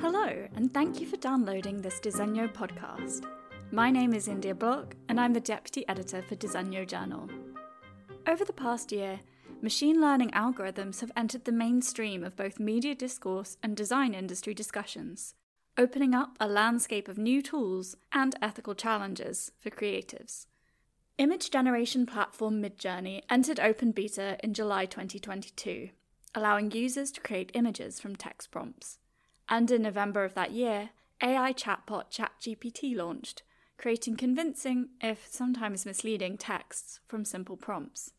Hello, and thank you for downloading this Disegno podcast. My name is India Block, and I'm the Deputy Editor for Disegno Journal. Over the past year, machine learning algorithms have entered the mainstream of both media discourse and design industry discussions, opening up a landscape of new tools and ethical challenges for creatives. Image generation platform Midjourney entered open beta in July 2022, allowing users to create images from text prompts. And in November of that year, AI chatbot ChatGPT launched, creating convincing, if sometimes misleading, texts from simple prompts.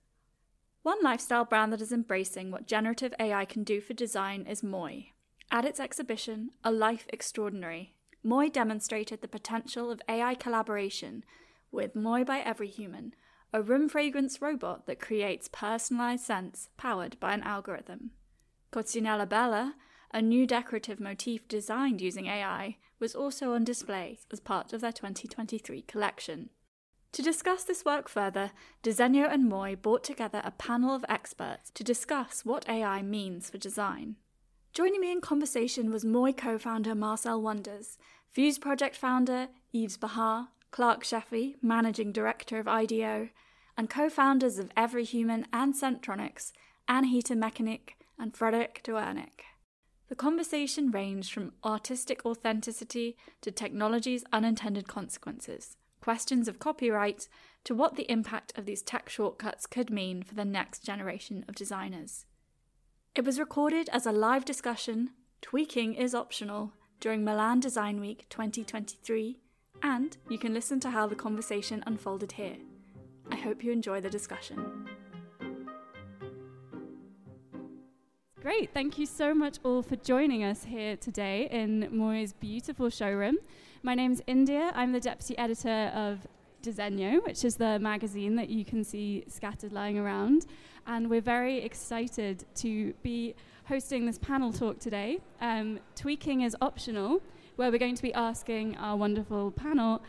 One lifestyle brand that is embracing what generative AI can do for design is Moooi. At its exhibition, A Life Extraordinary, Moooi demonstrated the potential of AI collaboration with Moooi by Every Human, a room fragrance robot that creates personalized scents powered by an algorithm. Coccinella Bella, a new decorative motif designed using AI, was also on display as part of their 2023 collection. To discuss this work further, Disegno and Moooi brought together a panel of experts to discuss what AI means for design. Joining me in conversation was Moooi co-founder Marcel Wanders, Fuse Project founder Yves Béhar, Clark Scheffy, Managing Director of IDEO, and co-founders of Every Human and Centronics, Anahita Mekanik and Frederik Duerinck. The conversation ranged from artistic authenticity to technology's unintended consequences, questions of copyright, to what the impact of these tech shortcuts could mean for the next generation of designers. It was recorded as a live discussion, tweaking is optional, during Milan Design Week 2023, and you can listen to how the conversation unfolded here. I hope you enjoy the discussion. Great, thank you so much all for joining us here today in Mooi's beautiful showroom. My name's India, I'm the Deputy Editor of Disegno, which is the magazine that you can see scattered lying around. And we're very excited to be hosting this panel talk today, Tweaking is Optional, where we're going to be asking our wonderful panel,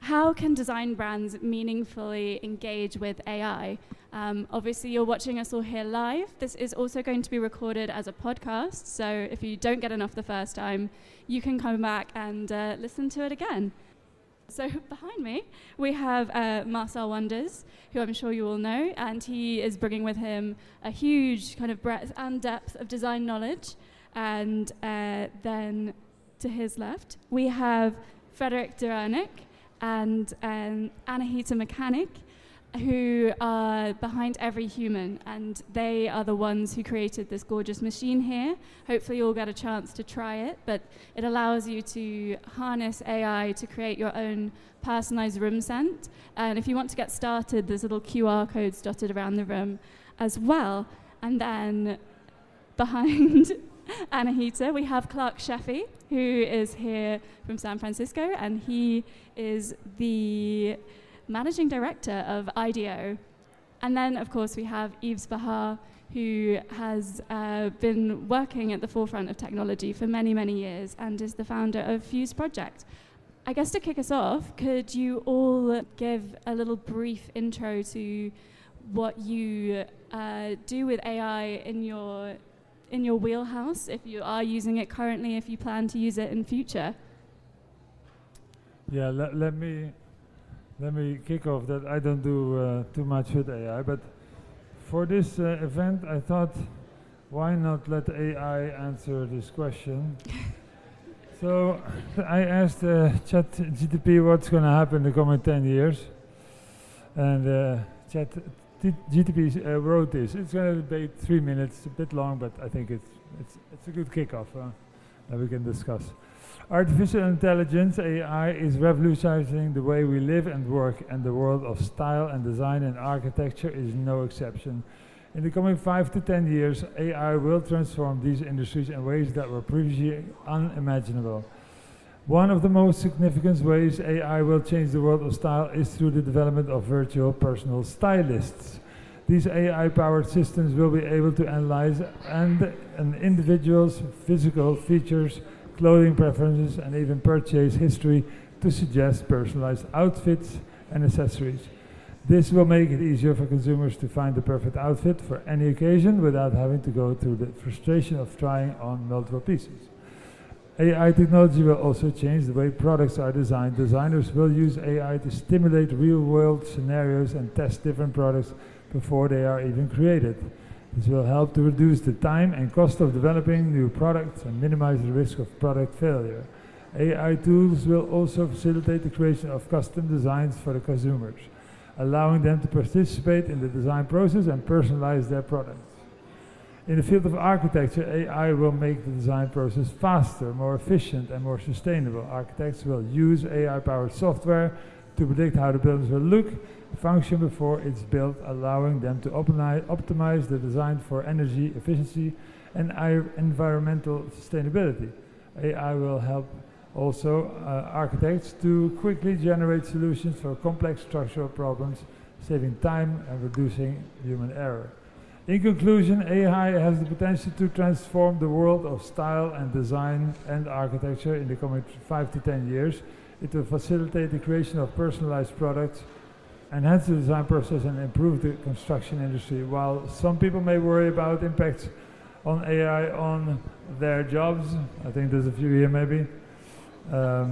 how can design brands meaningfully engage with AI? Obviously, you're watching us all here live. This is also going to be recorded as a podcast, so if you don't get enough the first time, you can come back and listen to it again. So behind me, we have Marcel Wanders, who I'm sure you all know, and he is bringing with him a huge kind of breadth and depth of design knowledge. And then to his left, we have Frederik Duerinck and Anahita Mekanik, who are behind Every Human, and they are the ones who created this gorgeous machine here. Hopefully you'll get a chance to try it, but it allows you to harness AI to create your own personalized room scent. And if you want to get started, there's little QR codes dotted around the room as well. And then behind Anahita, we have Clark Scheffy, who is here from San Francisco, and he is the Managing Director of IDEO. And then, of course, we have Yves Béhar, who has been working at the forefront of technology for many, many years and is the founder of Fuse Project. I guess to kick us off, could you all give a little brief intro to what you do with AI in your wheelhouse, if you are using it currently, if you plan to use it in future? Yeah, let me kick off that I don't do too much with AI, but for this event I thought, why not let AI answer this question? So I asked ChatGPT what's going to happen in the coming 10 years, and ChatGPT wrote this. It's going to debate 3 minutes, a bit long, but I think it's a good kickoff that we can discuss. Artificial intelligence, AI, is revolutionizing the way we live and work, and the world of style and design and architecture is no exception. In the coming 5 to 10 years, AI will transform these industries in ways that were previously unimaginable. One of the most significant ways AI will change the world of style is through the development of virtual personal stylists. These AI-powered systems will be able to analyze an individual's physical features, clothing preferences, and even purchase history to suggest personalized outfits and accessories. This will make it easier for consumers to find the perfect outfit for any occasion without having to go through the frustration of trying on multiple pieces. AI technology will also change the way products are designed. Designers will use AI to stimulate real-world scenarios and test different products before they are even created. This will help to reduce the time and cost of developing new products and minimize the risk of product failure. AI tools will also facilitate the creation of custom designs for the consumers, allowing them to participate in the design process and personalize their products. In the field of architecture, AI will make the design process faster, more efficient, and more sustainable. Architects will use AI-powered software to predict how the buildings will look, function before it's built, allowing them to optimize the design for energy efficiency and environmental sustainability. AI will help also architects to quickly generate solutions for complex structural problems, saving time and reducing human error. In conclusion, AI has the potential to transform the world of style and design and architecture in the coming 5 to 10 years. It will facilitate the creation of personalized products, enhance the design process, and improve the construction industry. While some people may worry about impacts on AI on their jobs, I think there's a few here maybe, the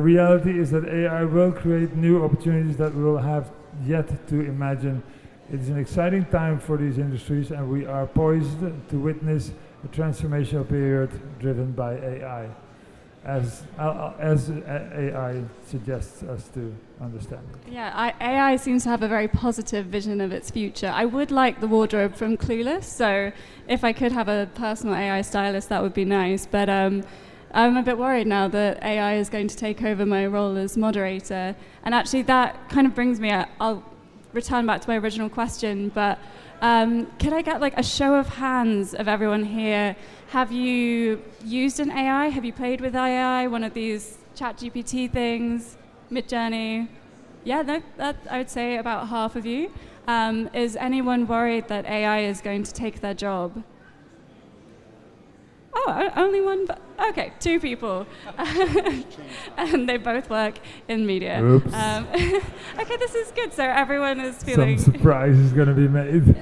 reality is that AI will create new opportunities that we will have yet to imagine. It is an exciting time for these industries, and we are poised to witness a transformational period driven by AI, as AI suggests us to understand. Yeah, AI seems to have a very positive vision of its future. I would like the wardrobe from Clueless, so if I could have a personal AI stylist, that would be nice. But I'm a bit worried now that AI is going to take over my role as moderator. And actually, that kind of brings me I'll return back to my original question, but could I get like a show of hands of everyone here? Have you used an AI? Have you played with AI? One of these ChatGPT things, Midjourney? Yeah, that I would say about half of you. Is anyone worried that AI is going to take their job? Oh, only one, okay, two people. And they both work in media. Oops. Okay, this is good, so everyone is feeling... Some surprise is going to be made.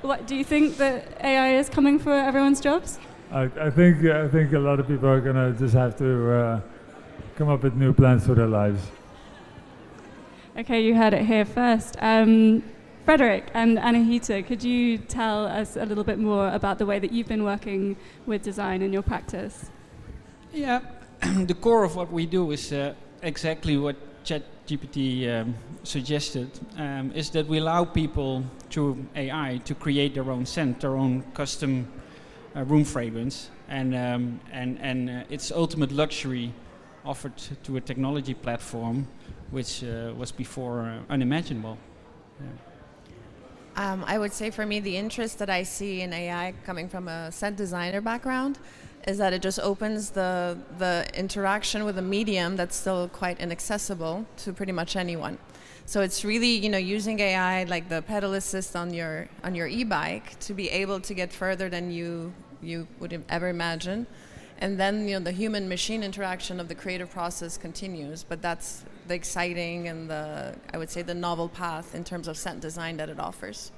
What, do you think that AI is coming for everyone's jobs? I think a lot of people are going to just have to come up with new plans for their lives. Okay, you heard it here first. Frederik and Anahita, could you tell us a little bit more about the way that you've been working with design in your practice? Yeah, the core of what we do is exactly what ChatGPT suggested, is that we allow people through AI to create their own scent, their own custom room fragrance, and it's ultimate luxury offered to a technology platform which was before unimaginable. Yeah. I would say for me, the interest that I see in AI coming from a scent designer background is that it just opens the interaction with a medium that's still quite inaccessible to pretty much anyone. So it's really, using AI like the pedal assist on your e-bike to be able to get further than you would ever imagine. And then, the human machine interaction of the creative process continues, but that's the exciting and the novel path in terms of scent design that it offers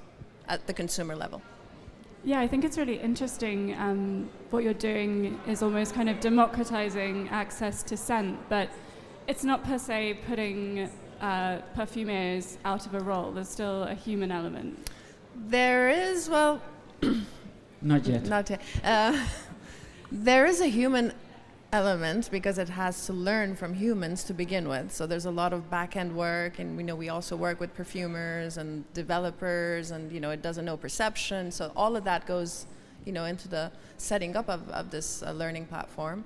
at the consumer level. Yeah, I think it's really interesting. What you're doing is almost kind of democratizing access to scent, but it's not per se putting perfumers out of a role. There's still a human element. There is, well... Not yet. There is a human element because it has to learn from humans to begin with. So there's a lot of back-end work, and we also work with perfumers and developers, and it doesn't know perception. So all of that goes, into the setting up of this learning platform.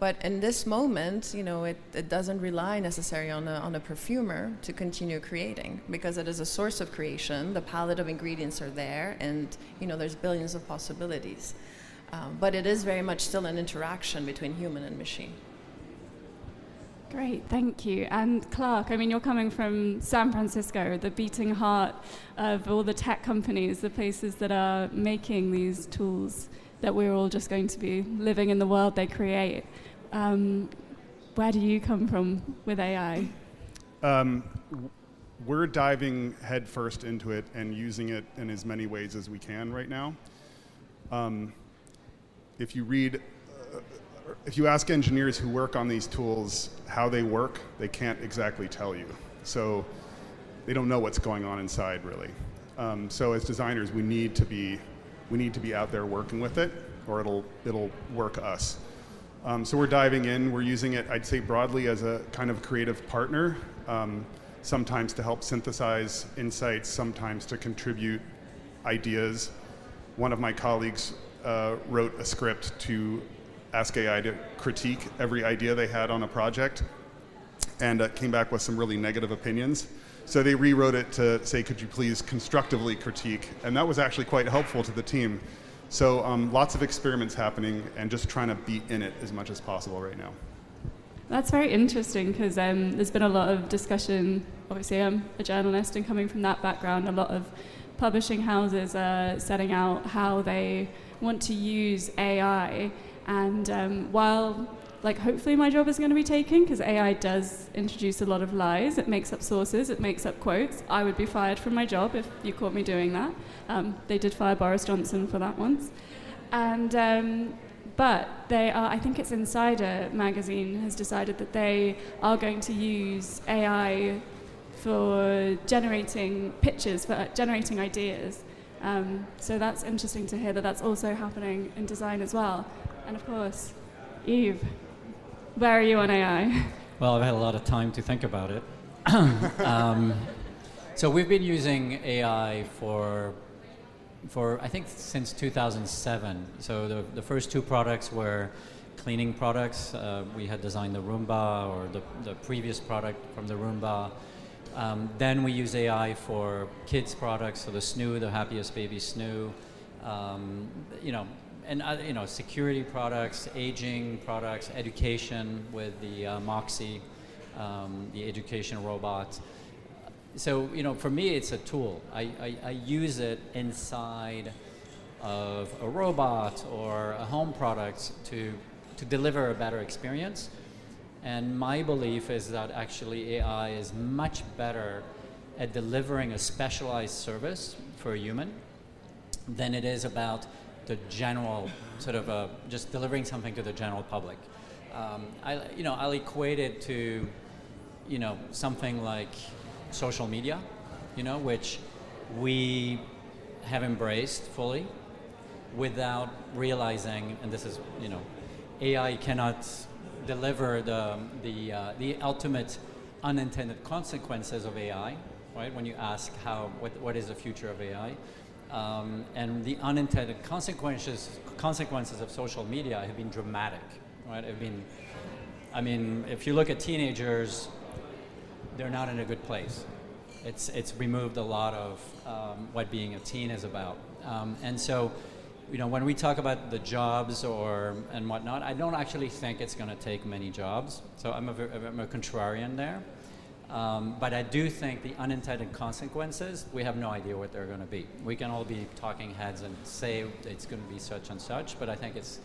But in this moment, it doesn't rely necessarily on a perfumer to continue creating, because it is a source of creation. The palette of ingredients are there, and there's billions of possibilities. But it is very much still an interaction between human and machine. Great, thank you. And Clark, you're coming from San Francisco, the beating heart of all the tech companies, the places that are making these tools that we're all just going to be living in the world they create. Where do you come from with AI? We're diving headfirst into it and using it in as many ways as we can right now. If you read, if you ask engineers who work on these tools how they work, they can't exactly tell you. So they don't know what's going on inside, really. So as designers, we need to be out there working with it, or it'll work us. So we're diving in. We're using it, I'd say, broadly as a kind of creative partner, sometimes to help synthesize insights, sometimes to contribute ideas. One of my colleagues wrote a script to ask AI to critique every idea they had on a project, and came back with some really negative opinions. So they rewrote it to say, could you please constructively critique? And that was actually quite helpful to the team. So lots of experiments happening, and just trying to be in it as much as possible right now. That's very interesting, because there's been a lot of discussion. Obviously, I'm a journalist, and coming from that background, a lot of publishing houses are setting out how they want to use AI. And while, like, hopefully my job is going to be taken, because AI does introduce a lot of lies. It makes up sources. It makes up quotes. I would be fired from my job if you caught me doing that. They did fire Boris Johnson for that once. And but they are, I think it's Insider magazine has decided that they are going to use AI for generating pictures, for generating ideas. So that's interesting to hear that that's also happening in design as well. And of course, Yves, where are you on AI? Well, I've had a lot of time to think about it. So we've been using AI for I think since 2007. So the first two products were cleaning products. We had designed the Roomba, or the previous product from the Roomba. Then we use AI for kids products, so the SNOO, the Happiest Baby SNOO, and security products, aging products, education with the Moxie, the education robot. So, for me, it's a tool. I use it inside of a robot or a home product to deliver a better experience. And my belief is that actually AI is much better at delivering a specialized service for a human than it is about the general sort of just delivering something to the general public. I'll equate it to, something like social media, which we have embraced fully without realizing, and this is, AI cannot deliver the ultimate unintended consequences of AI, right? When you ask what is the future of AI, and the unintended consequences of social media have been dramatic, right? I mean, if you look at teenagers, they're not in a good place. It's removed a lot of what being a teen is about, and so. When we talk about the jobs and whatnot, I don't actually think it's going to take many jobs. So I'm a contrarian there. But I do think the unintended consequences, we have no idea what they're going to be. We can all be talking heads and say it's going to be such and such, but I think it's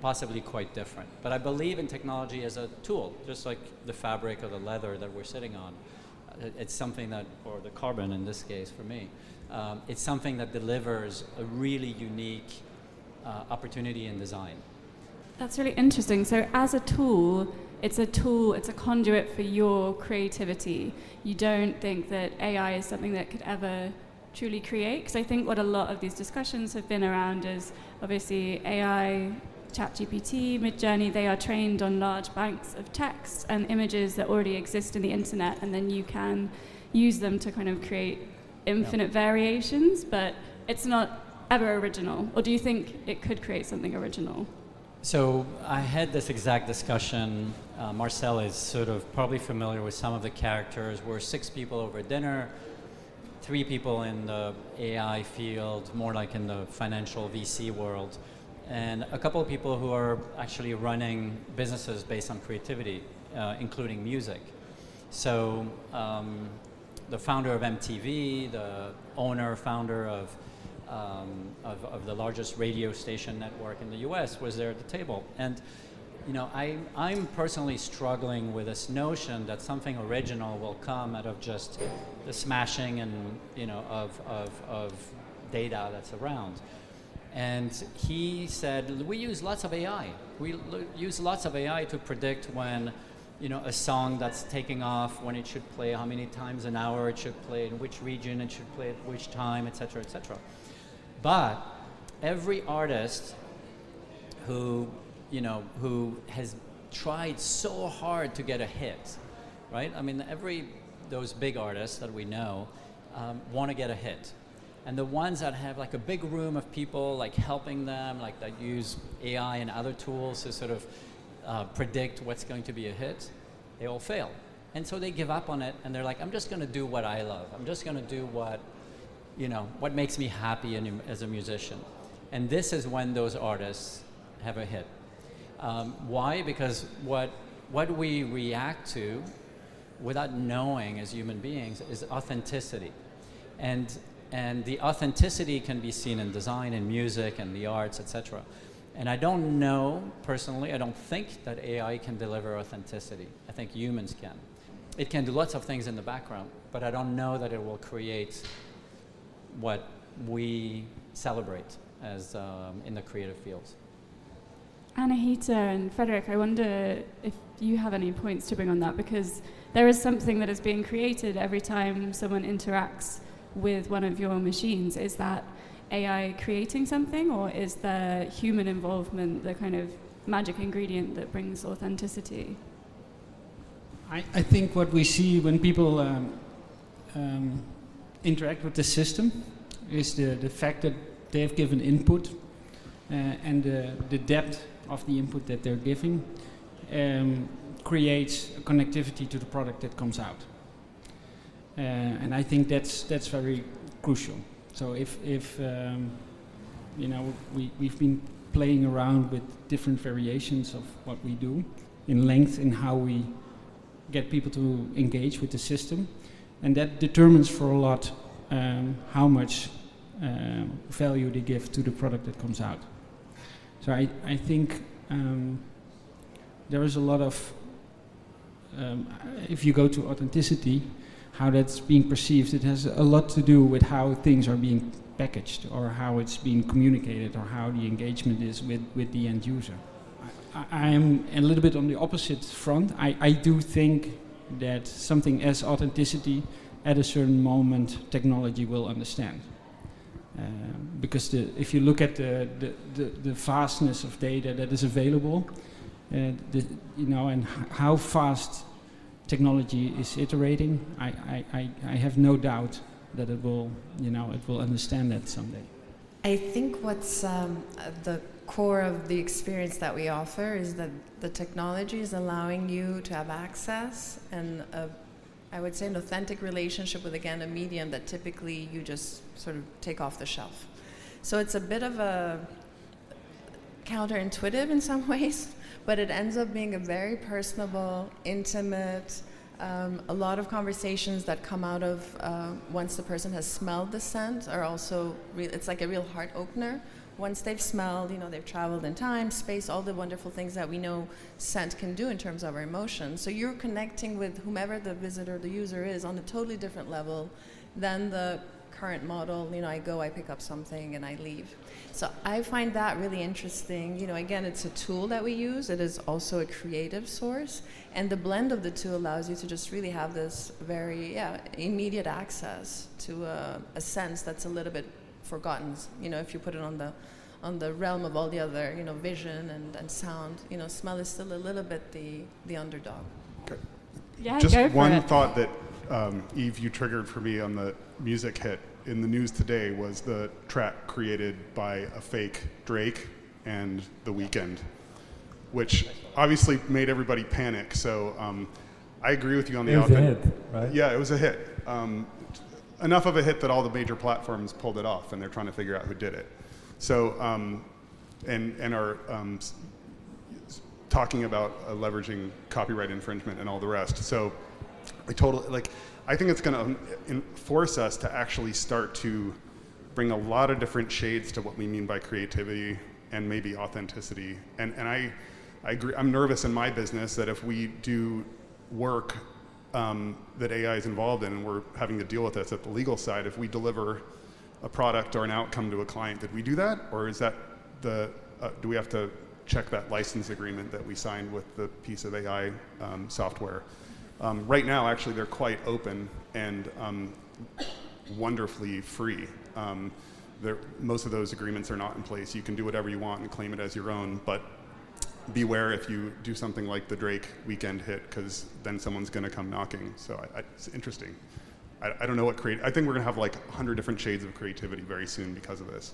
possibly quite different. But I believe in technology as a tool, just like the fabric or the leather that we're sitting on. It's something that, or the carbon in this case for me, it's something that delivers a really unique opportunity in design. That's really interesting. So as a tool, it's a conduit for your creativity. You don't think that AI is something that could ever truly create? Because I think what a lot of these discussions have been around is obviously AI, ChatGPT, Midjourney, they are trained on large banks of text and images that already exist in the internet, and then you can use them to kind of create infinite variations, but it's not ever original. Or do you think it could create something original? So I had this exact discussion. Marcel is sort of probably familiar with some of the characters. We're six people over dinner, three people in the AI field, more like in the financial VC world, and a couple of people who are actually running businesses based on creativity, including music. So the founder of MTV, the founder of the largest radio station network in the US was there at the table. And I'm personally struggling with this notion that something original will come out of just the smashing and of data that's around. And he said, we use lots of AI. We use lots of AI to predict when, you know, a song that's taking off, when it should play, how many times an hour it should play, in which region it should play, at which time, et cetera, et cetera. But every artist who, you know, who has tried so hard to get a hit, right? I mean, every, those big artists that we know want to get a hit. And the ones that have like a big room of people like helping them, like that use AI and other tools to sort of predict what's going to be a hit, they all fail. And so they give up on it and they're like, I'm just gonna do what I love. I'm just gonna do what, you know, what makes me happy as a musician. And this is when those artists have a hit. Why? Because what we react to without knowing as human beings is authenticity. And the authenticity can be seen in design, in music, and the arts, etc. And I don't know, personally, I don't think that AI can deliver authenticity. I think humans can. It can do lots of things in the background, but I don't know that it will create what we celebrate as in the creative fields. Anahita and Frederik, I wonder if you have any points to bring on that, because there is something that is being created every time someone interacts with one of your machines. Is that AI creating something, or is there human involvement, the kind of magic ingredient that brings authenticity? I think what we see when people interact with the system is the fact that they've given input and the depth of the input that they're giving creates a connectivity to the product that comes out. And I think that's very crucial. So if you know, we've been playing around with different variations of what we do in length and how we get people to engage with the system, and that determines for a lot how much value they give to the product that comes out. So I think there is a lot of if you go to authenticity, how that's being perceived, it has a lot to do with how things are being packaged or how it's being communicated or how the engagement is with the end user. I'm a little bit on the opposite front. I do think that something as authenticity at a certain moment technology will understand. Because if you look at the vastness of data that is available, you know, and how fast technology is iterating, I have no doubt that it will, you know, it will understand that someday. I think what's the core of the experience that we offer is that the technology is allowing you to have access and I would say an authentic relationship with, again, a medium that typically you just sort of take off the shelf. So it's a bit of a counterintuitive in some ways, but it ends up being a very personable, intimate, a lot of conversations that come out of once the person has smelled the scent are also, it's like a real heart opener. Once they've smelled, you know, they've traveled in time, space, all the wonderful things that we know scent can do in terms of our emotions. So you're connecting with whomever the visitor, the user is on a totally different level than the current model, you know, I go, I pick up something and I leave. So I find that really interesting. You know, again, it's a tool that we use. It is also a creative source. And the blend of the two allows you to just really have this very immediate access to a sense that's a little bit forgotten. You know, if you put it on the realm of all the other, you know, vision and sound, you know, smell is still a little bit the underdog. Okay. Yeah, just go for one it. Thought that Yves, you triggered for me on the music hit in the news today was the track created by a fake Drake and The Weeknd, which obviously made everybody panic. So I agree with you on the outfit. It was a hit, right? Yeah, it was a hit. Enough of a hit that all the major platforms pulled it off, and they're trying to figure out who did it. So, and are talking about leveraging copyright infringement and all the rest. So. I think it's going to force us to actually start to bring a lot of different shades to what we mean by creativity and maybe authenticity. And I agree. I'm nervous in my business that if we do work that AI is involved in, and we're having to deal with this at the legal side, if we deliver a product or an outcome to a client, did we do that? Or is that the, do we have to check that license agreement that we signed with the piece of AI software? Right now, actually, they're quite open and wonderfully free. Most of those agreements are not in place. You can do whatever you want and claim it as your own, but beware if you do something like the Drake weekend hit, because then someone's going to come knocking. So it's interesting. I don't know what I think we're going to have like 100 different shades of creativity very soon because of this.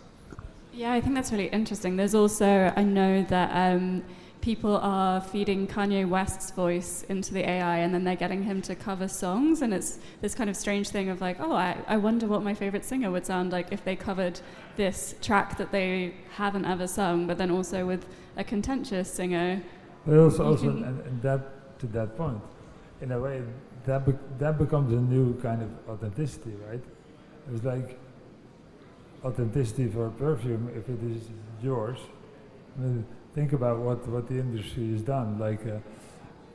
Yeah, I think that's really interesting. There's also, I know that people are feeding Kanye West's voice into the AI, and then they're getting him to cover songs, and it's this kind of strange thing of like, oh, I wonder what my favorite singer would sound like if they covered this track that they haven't ever sung, but then also with a contentious singer. But also and that, to that point, in a way, that becomes a new kind of authenticity, right? It was like authenticity for perfume, if it is yours. I mean, think about what the industry has done. Like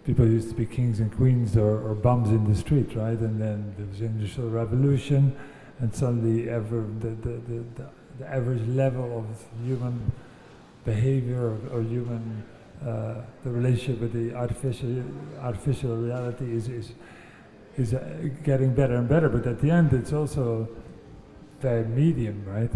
people used to be kings and queens or bums in the street, right? And then there was the Industrial Revolution, and suddenly the average level of human behavior or human the relationship with the artificial reality is getting better and better. But at the end, it's also very medium, right?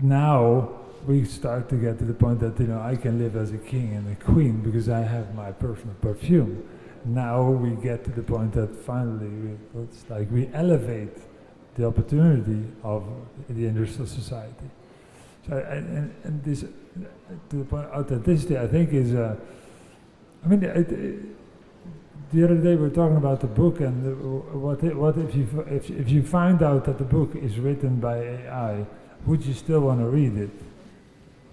Now we start to get to the point that, you know, I can live as a king and a queen because I have my personal perfume. Now we get to the point that finally it's like we elevate the opportunity of the industrial society. So and this, to the point, authenticity, I think is, the other day we were talking about the book, and what if you find out that the book is written by AI, would you still want to read it?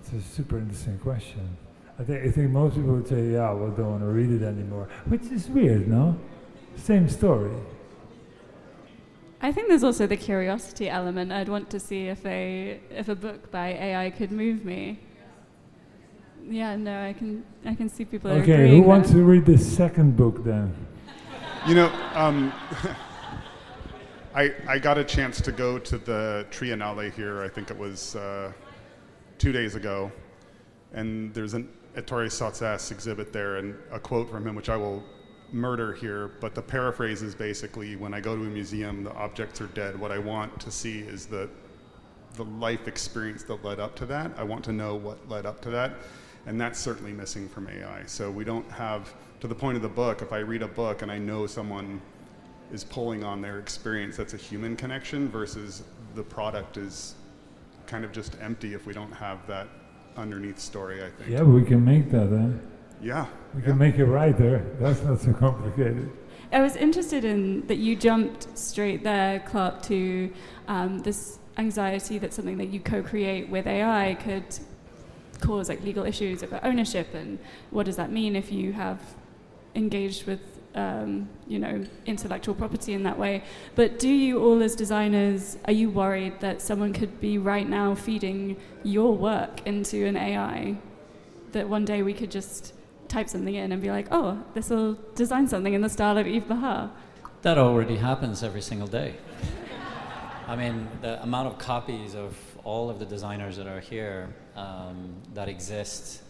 It's a super interesting question. I think most people would say, yeah, well, don't want to read it anymore, which is weird, no? Same story. I think there's also the curiosity element. I'd want to see if a book by AI could move me. Yeah, no, I can see people. Okay, who wants to read the second book then? You know, I got a chance to go to the Triennale here. I think it was 2 days ago, and there's an Ettore Sottsass exhibit there, and a quote from him, which I will murder here, but the paraphrase is basically, when I go to a museum, the objects are dead. What I want to see is the life experience that led up to that. I want to know what led up to that, and that's certainly missing from AI. So we don't have, to the point of the book, if I read a book and I know someone is pulling on their experience, that's a human connection, versus the product is kind of just empty if we don't have that underneath story, I think. Yeah, but we can make that, huh? Yeah. We can make it right there. That's not so complicated. I was interested in that you jumped straight there, Clark, to this anxiety that something that you co-create with AI could cause like legal issues about ownership, and what does that mean if you have engaged with intellectual property in that way. But do you all as designers, are you worried that someone could be right now feeding your work into an AI? That one day we could just type something in and be like, oh, this will design something in the style of Yves Béhar. That already happens every single day. I mean, the amount of copies of all of the designers that are here that exist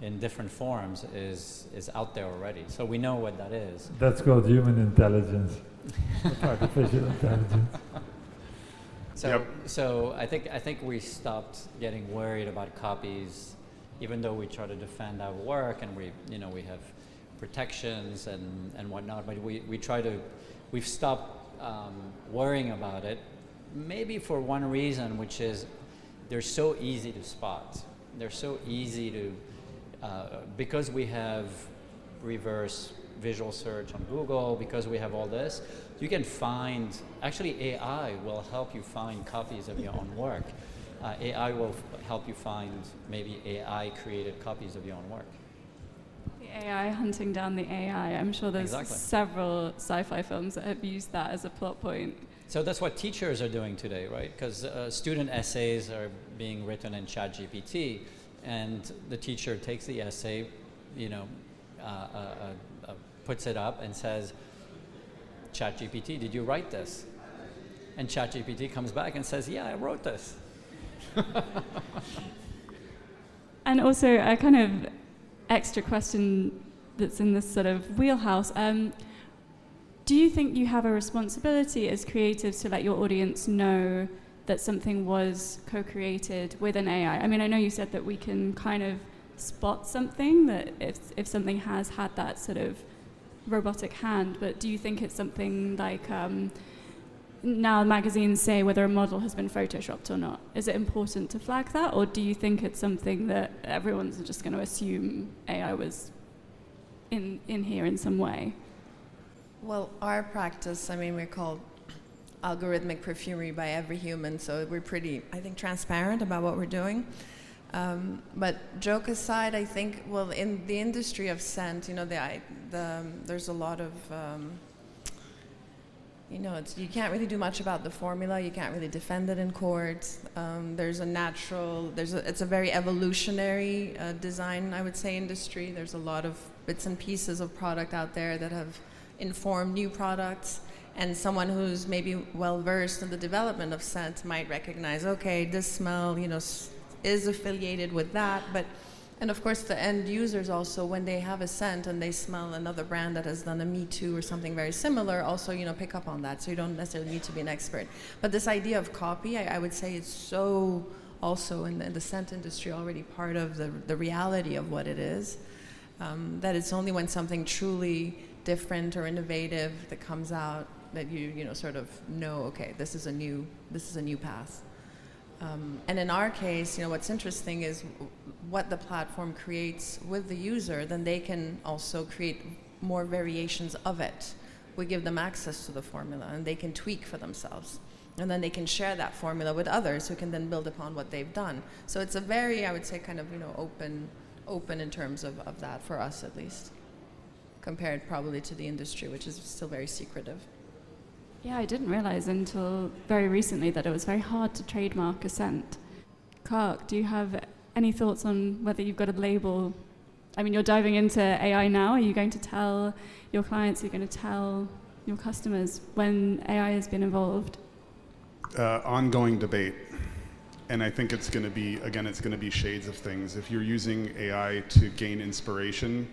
in different forms is out there already. So we know what that is. That's called human intelligence, artificial intelligence. So, yep. So I think we stopped getting worried about copies, even though we try to defend our work and we have protections and whatnot, but we've stopped worrying about it, maybe for one reason, which is they're so easy to spot. They're so easy to, because we have reverse visual search on Google, because we have all this, you can find, actually AI will help you find copies of your own work. AI will help you find maybe AI-created copies of your own work. The AI hunting down the AI. I'm sure there's several sci-fi films that have used that as a plot point. So that's what teachers are doing today, right? Because student essays are being written in ChatGPT, and the teacher takes the essay, puts it up and says, ChatGPT, did you write this? And ChatGPT comes back and says, yeah, I wrote this. And also a kind of extra question that's in this sort of wheelhouse. Do you think you have a responsibility as creatives to let your audience know that something was co-created with an AI? I mean, I know you said that we can kind of spot something, that if something has had that sort of robotic hand, but do you think it's something like now magazines say whether a model has been photoshopped or not? Is it important to flag that, or do you think it's something that everyone's just going to assume AI was in here in some way? Well, our practice, I mean, we're called Algorithmic Perfumery by Every Human, so we're pretty, I think, transparent about what we're doing. But joke aside, I think, well, in the industry of scent, you know, there's a lot of, you know, it's, you can't really do much about the formula. You can't really defend it in court. It's a very evolutionary design, I would say, industry. There's a lot of bits and pieces of product out there that have informed new products. And someone who's maybe well-versed in the development of scent might recognize, okay, this smell, you know, is affiliated with that, but, and of course the end users also, when they have a scent and they smell another brand that has done a Me Too or something very similar, also, you know, pick up on that, so you don't necessarily need to be an expert. But this idea of copy, I would say it's so also in the scent industry already part of the reality of what it is, that it's only when something truly different or innovative that comes out that you know, sort of know, okay, this is a new path. And in our case, you know, what's interesting is what the platform creates with the user, then they can also create more variations of it. We give them access to the formula and they can tweak for themselves. And then they can share that formula with others who can then build upon what they've done. So it's a very, I would say, kind of, you know, open in terms of that, for us at least, compared probably to the industry, which is still very secretive. Yeah, I didn't realize until very recently that it was very hard to trademark a scent. Clark, do you have any thoughts on whether you've got a label? I mean, you're diving into AI now. Are you going to tell your clients, are you going to tell your customers when AI has been involved? Ongoing debate. And I think it's going to be, again, it's going to be shades of things. If you're using AI to gain inspiration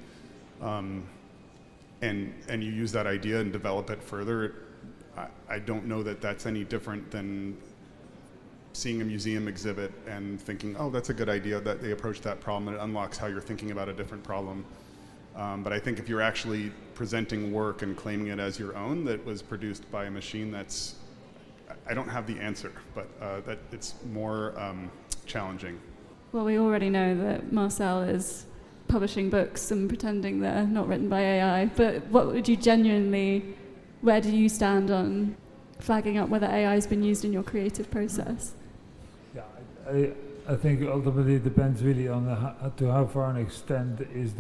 and you use that idea and develop it further, I don't know that that's any different than seeing a museum exhibit and thinking, oh, that's a good idea that they approach that problem, and it unlocks how you're thinking about a different problem. But I think if you're actually presenting work and claiming it as your own that was produced by a machine, that's, I don't have the answer, but that it's more challenging. Well, we already know that Marcel is publishing books and pretending they're not written by AI, but what would you genuinely... Where do you stand on flagging up whether AI has been used in your creative process? Yeah, I think ultimately it depends really on to how far an extent is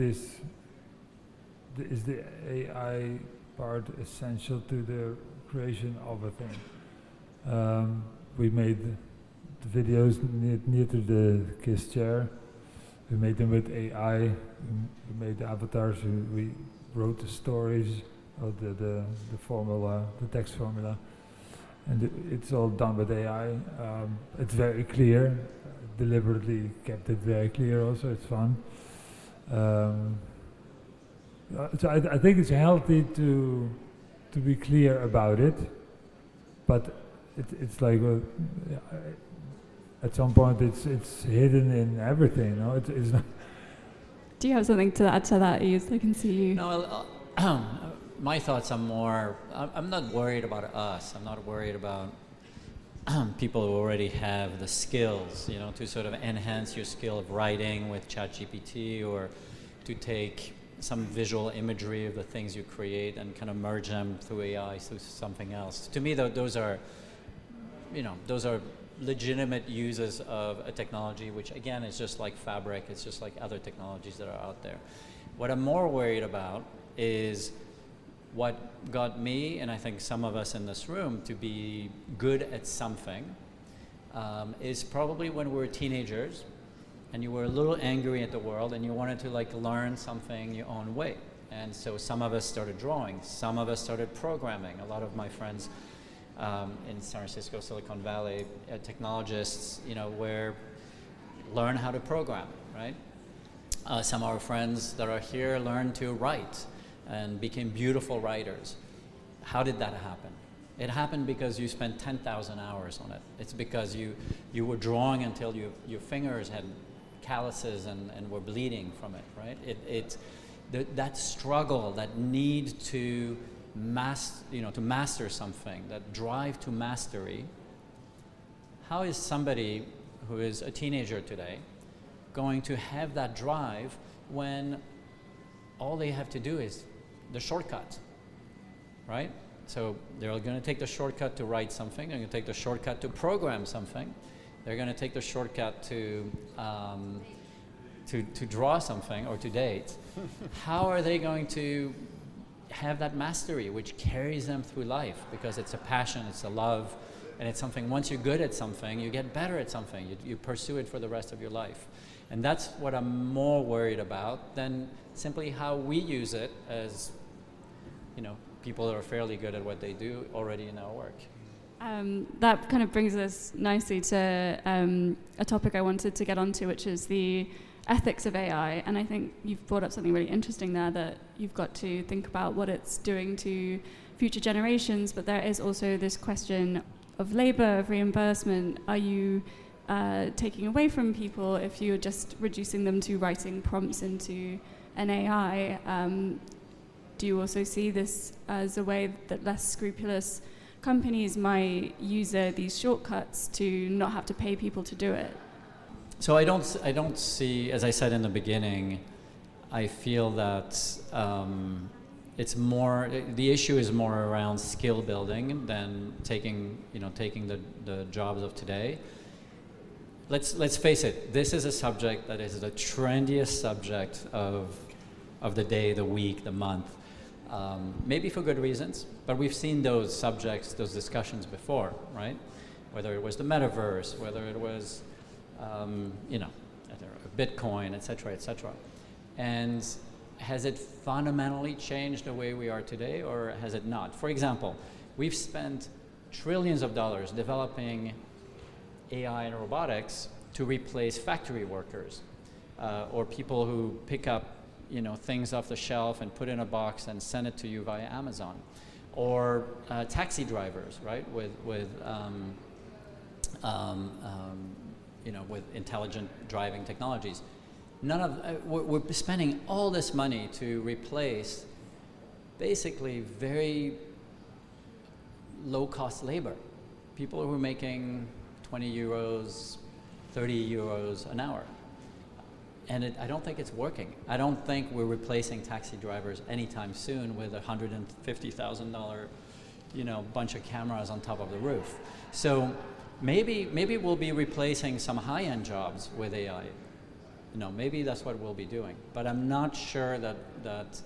the AI part essential to the creation of a thing. We made the videos near to the KISS chair. We made them with AI. We made the avatars. We wrote the stories. The formula, the text formula, and it's all done with AI. It's very clear. Deliberately kept it very clear. Also, it's fun. So I think it's healthy to be clear about it, but it's like at some point it's hidden in everything. No, it's not. Do you have something to add to that, Yves? I can see you. No. My thoughts are more, I'm not worried about us. I'm not worried about people who already have the skills, you know, to sort of enhance your skill of writing with ChatGPT, or to take some visual imagery of the things you create and kind of merge them through AI, through something else. To me, though, those are legitimate uses of a technology, which again is just like fabric. It's just like other technologies that are out there. What I'm more worried about is what got me, and I think some of us in this room, to be good at something is probably when we were teenagers and you were a little angry at the world and you wanted to like learn something your own way. And so some of us started drawing, some of us started programming. A lot of my friends in San Francisco, Silicon Valley, technologists, where learn how to program, right? Some of our friends that are here learn to write and became beautiful writers. How did that happen? It happened because you spent 10,000 hours on it. It's because you were drawing until your fingers had calluses and were bleeding from it, right? That struggle, that need to master something, that drive to mastery. How is somebody who is a teenager today going to have that drive when all they have to do is the shortcut, right? So they're going to take the shortcut to write something. They're going to take the shortcut to program something. They're going to take the shortcut to draw something or to date. How are they going to have that mastery which carries them through life? Because it's a passion, it's a love, and it's something. Once you're good at something, you get better at something. You pursue it for the rest of your life. And that's what I'm more worried about than simply how we use it as, people that are fairly good at what they do already in our work. That kind of brings us nicely to a topic I wanted to get onto, which is the ethics of AI. And I think you've brought up something really interesting there, that you've got to think about what it's doing to future generations, but there is also this question of labor, of reimbursement. Are you taking away from people if you're just reducing them to writing prompts into an AI? Do you also see this as a way that less scrupulous companies might use these shortcuts to not have to pay people to do it? So I don't see, as I said in the beginning, I feel that it's more, the issue is more around skill building than taking the jobs of today. Let's face it, this is a subject that is the trendiest subject of the day, the week, the month. Maybe for good reasons, but we've seen those subjects, those discussions before, right? Whether it was the metaverse, whether it was, Bitcoin, et cetera, et cetera. And has it fundamentally changed the way we are today, or has it not? For example, we've spent trillions of dollars developing AI and robotics to replace factory workers or people who pick up things off the shelf and put in a box and send it to you via Amazon, or taxi drivers, right? With intelligent driving technologies. We're spending all this money to replace basically very low-cost labor. People who are making 20 euros, 30 euros an hour. And I don't think it's working. I don't think we're replacing taxi drivers anytime soon with a $150,000, bunch of cameras on top of the roof. So maybe we'll be replacing some high-end jobs with AI. Maybe that's what we'll be doing. But I'm not sure that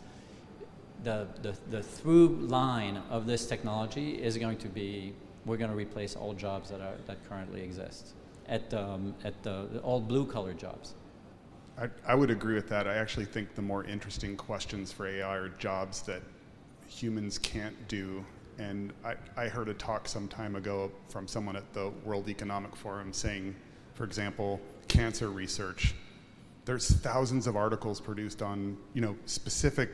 the through line of this technology is going to be we're going to replace all jobs that currently exist at the all blue-collar jobs. I would agree with that. I actually think the more interesting questions for AI are jobs that humans can't do. And I heard a talk some time ago from someone at the World Economic Forum saying, for example, cancer research. There's thousands of articles produced on, specific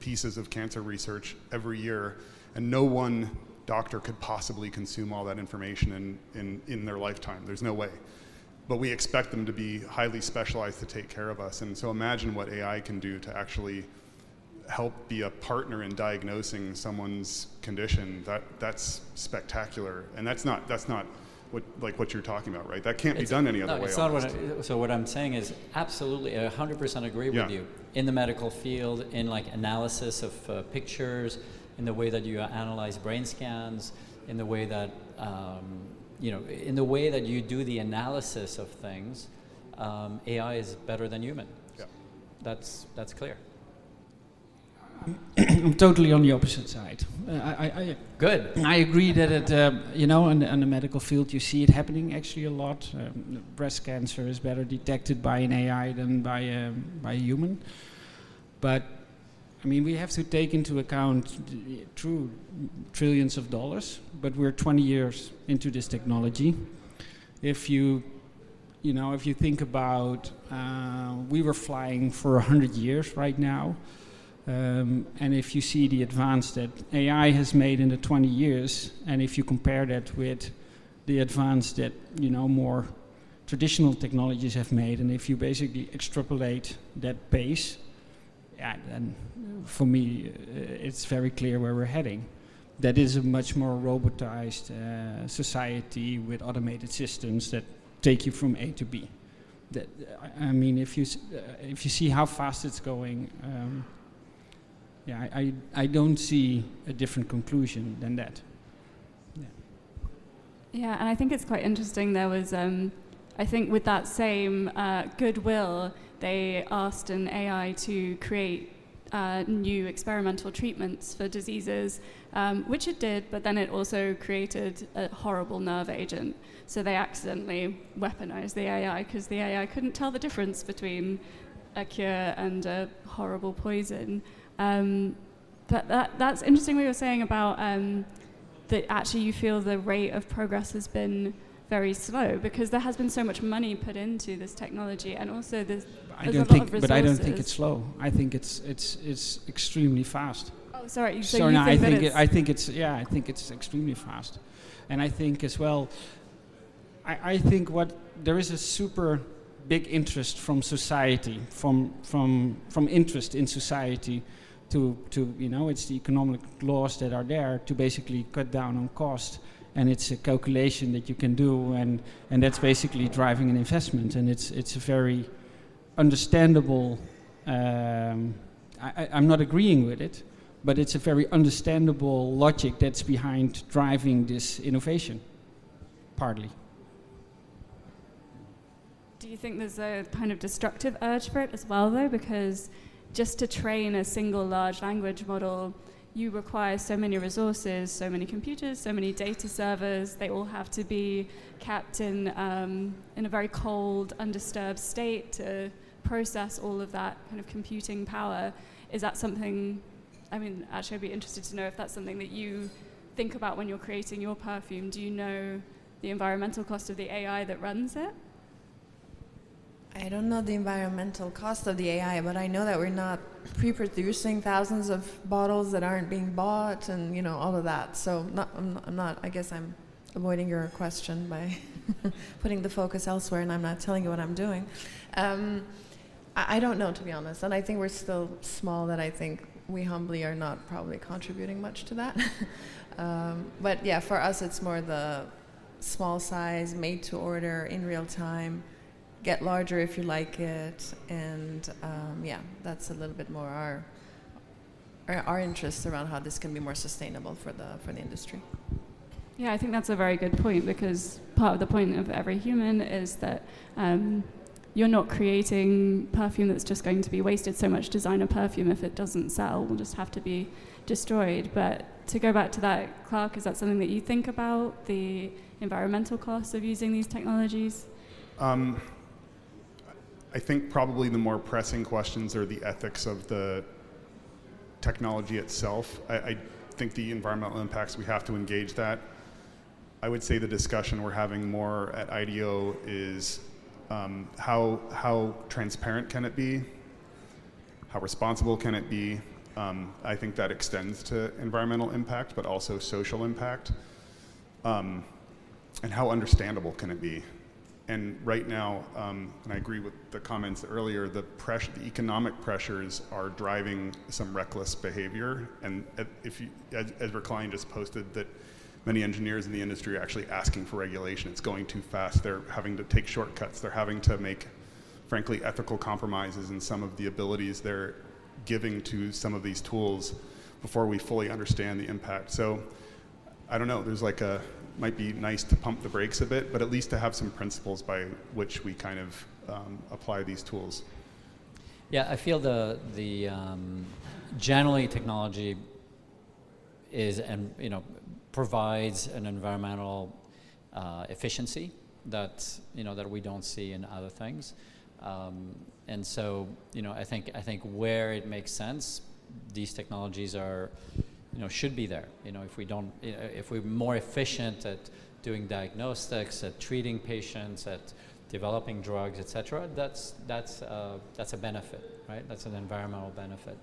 pieces of cancer research every year, and no one doctor could possibly consume all that information in their lifetime. There's no way. But we expect them to be highly specialized to take care of us. And so imagine what AI can do to actually help be a partner in diagnosing someone's condition. That's spectacular. And that's not what you're talking about, right? That can't be done any other way. It's not what I'm saying is absolutely, I 100% agree with you. In the medical field, in analysis of pictures, in the way that you analyze brain scans, in the way that in the way that you do the analysis of things, AI is better than human. Yeah. That's clear. I'm totally on the opposite side. I Good. I agree that it, in the medical field, you see it happening actually a lot. Breast cancer is better detected by an AI than by a human. But I mean, we have to take into account true trillions of dollars, but we're 20 years into this technology. If you think about, we were flying for 100 years right now, and if you see the advance that AI has made in the 20 years, and if you compare that with the advance that, you know, more traditional technologies have made, and if you basically extrapolate that pace, and for me, it's very clear where we're heading. That is a much more robotized society with automated systems that take you from A to B. That, I mean, if you see how fast it's going, I don't see a different conclusion than that. Yeah, and I think it's quite interesting. There was, I think, with that same goodwill, they asked an AI to create new experimental treatments for diseases, which it did, but then it also created a horrible nerve agent. So they accidentally weaponized the AI because the AI couldn't tell the difference between a cure and a horrible poison. But that's interesting what you were saying about that actually you feel the rate of progress has been very slow because there has been so much money put into this technology, and also I don't think it's slow. I think it's extremely fast. Oh, sorry. I think it's extremely fast, and I think as well. I think what there is a super big interest from society, from interest in society, to it's the economic laws that are there to basically cut down on cost. And it's a calculation that you can do, and that's basically driving an investment. And it's a very understandable. I'm not agreeing with it, but it's a very understandable logic that's behind driving this innovation, partly. Do you think there's a kind of destructive urge for it as well, though? Because just to train a single large language model, you require so many resources, so many computers, so many data servers. They all have to be kept in a very cold, undisturbed state to process all of that kind of computing power. Is that something, I mean, actually I'd be interested to know if that's something that you think about when you're creating your perfume. Do you know the environmental cost of the AI that runs it? I don't know the environmental cost of the AI, but I know that we're not pre-producing thousands of bottles that aren't being bought, and all of that. So I guess I'm avoiding your question by putting the focus elsewhere, and I'm not telling you what I'm doing. I don't know, to be honest, and I think we're still small. That I think we humbly are not probably contributing much to that. But yeah, for us, it's more the small size, made to order, in real time. Get larger if you like it, and that's a little bit more our interest around how this can be more sustainable for the industry. Yeah, I think that's a very good point, because part of the point of Every Human is that you're not creating perfume that's just going to be wasted. So much designer perfume, if it doesn't sell, will just have to be destroyed. But to go back to that, Clark, is that something that you think about, the environmental costs of using these technologies? I think probably the more pressing questions are the ethics of the technology itself. I think the environmental impacts, we have to engage that. I would say the discussion we're having more at IDEO is how transparent can it be? How responsible can it be? I think that extends to environmental impact, but also social impact. And how understandable can it be? And right now, and I agree with the comments earlier, the economic pressures are driving some reckless behavior. And as Klein just posted, that many engineers in the industry are actually asking for regulation. It's going too fast. They're having to take shortcuts. They're having to make, frankly, ethical compromises in some of the abilities they're giving to some of these tools before we fully understand the impact. So I don't know, there's might be nice to pump the brakes a bit, but at least to have some principles by which we kind of apply these tools. Yeah, I feel the generally technology is, and provides an environmental efficiency that we don't see in other things, and so I think where it makes sense, these technologies are, should be there. If we don't, if we're more efficient at doing diagnostics, at treating patients, at developing drugs, etc., that's a benefit, right? That's an environmental benefit.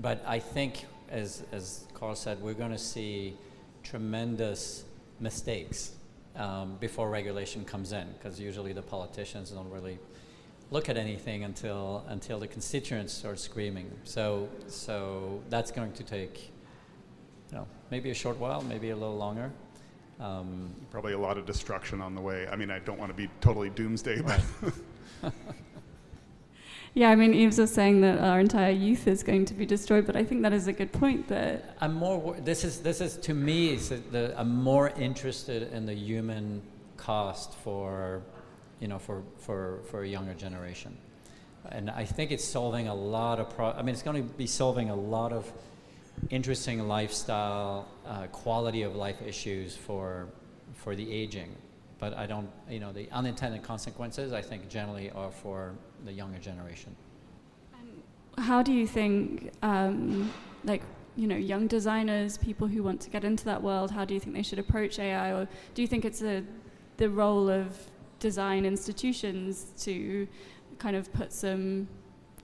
But I think, as Carl said, we're going to see tremendous mistakes before regulation comes in, because usually the politicians don't really look at anything until the constituents start screaming. So that's going to take, maybe a short while, maybe a little longer. Probably a lot of destruction on the way. I don't want to be totally doomsday, right. But... Yeah, Yves is saying that our entire youth is going to be destroyed, but I think that is a good point. That I'm more. This is to me. I'm more interested in the human cost for a younger generation, and I think it's solving a lot of. It's going to be solving a lot of interesting lifestyle, quality of life issues for the aging. But I don't, the unintended consequences, I think, generally are for the younger generation. And how do you think, young designers, people who want to get into that world, how do you think they should approach AI? Or do you think it's the role of design institutions to kind of put some,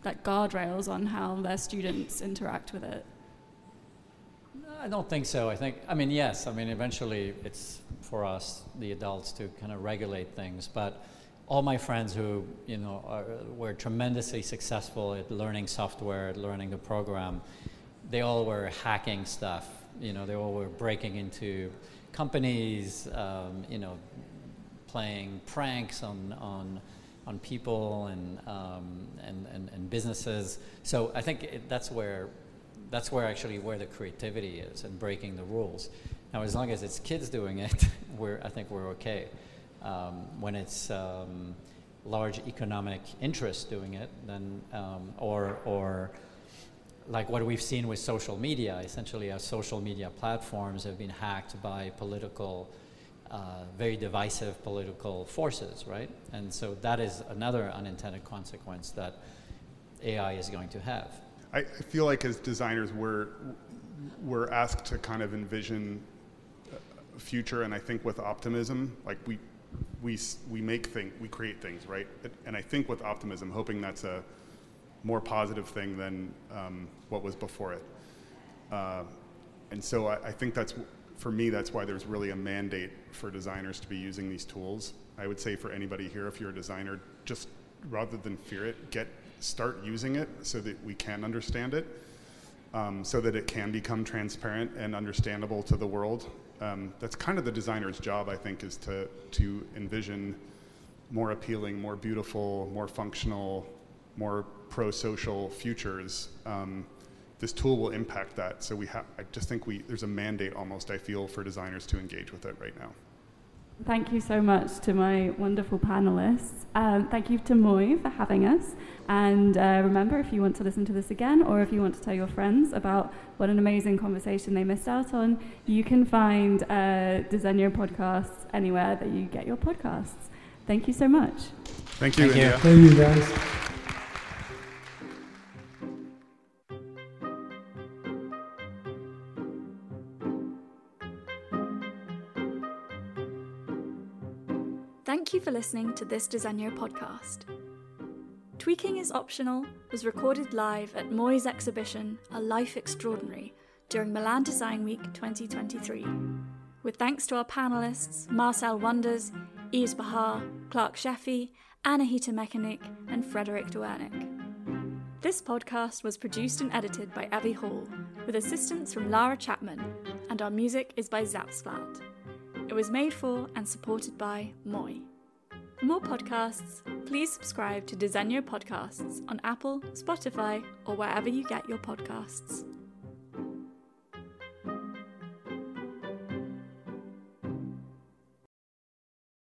guardrails on how their students interact with it? I don't think so. I think eventually it's for us, the adults, to kind of regulate things. But all my friends who, were tremendously successful at learning software, at learning the program, they all were hacking stuff. They all were breaking into companies, playing pranks on people and businesses. So I think that's where the creativity is and breaking the rules. Now, as long as it's kids doing it, I think we're okay. When it's large economic interest doing it, then or like what we've seen with social media, essentially our social media platforms have been hacked by political, very divisive political forces, right? And so that is another unintended consequence that AI is going to have. I feel like as designers, we're asked to kind of envision a future, and I think with optimism, we create things, right? And I think with optimism, hoping that's a more positive thing than what was before it. And so I think that's, for me, that's why there's really a mandate for designers to be using these tools. I would say for anybody here, if you're a designer, just rather than fear it, start using it so that we can understand it, so that it can become transparent and understandable to the world. That's kind of the designer's job, I think, is to envision more appealing, more beautiful, more functional, more pro-social futures. This tool will impact that. So there's a mandate almost, I feel, for designers to engage with it right now. Thank you so much to my wonderful panelists. Thank you to Moooi for having us. And remember, if you want to listen to this again, or if you want to tell your friends about what an amazing conversation they missed out on, you can find Disegno podcasts anywhere that you get your podcasts. Thank you so much. Thank you, India. Thank you, guys. Thank you for listening to this Disegno podcast. Tweaking is Optional was recorded live at Mooi's exhibition A Life Extraordinary during Milan Design Week 2023, with thanks to our panellists Marcel Wanders, Yves Béhar, Clark Scheffy, Anahita Mekanik and Frederik Duerinck. This podcast was produced and edited by Avi Hall, with assistance from Lara Chapman, and our music is by Zapsplat. It was made for and supported by Moooi. For more podcasts, please subscribe to Disegno Podcasts on Apple, Spotify, or wherever you get your podcasts.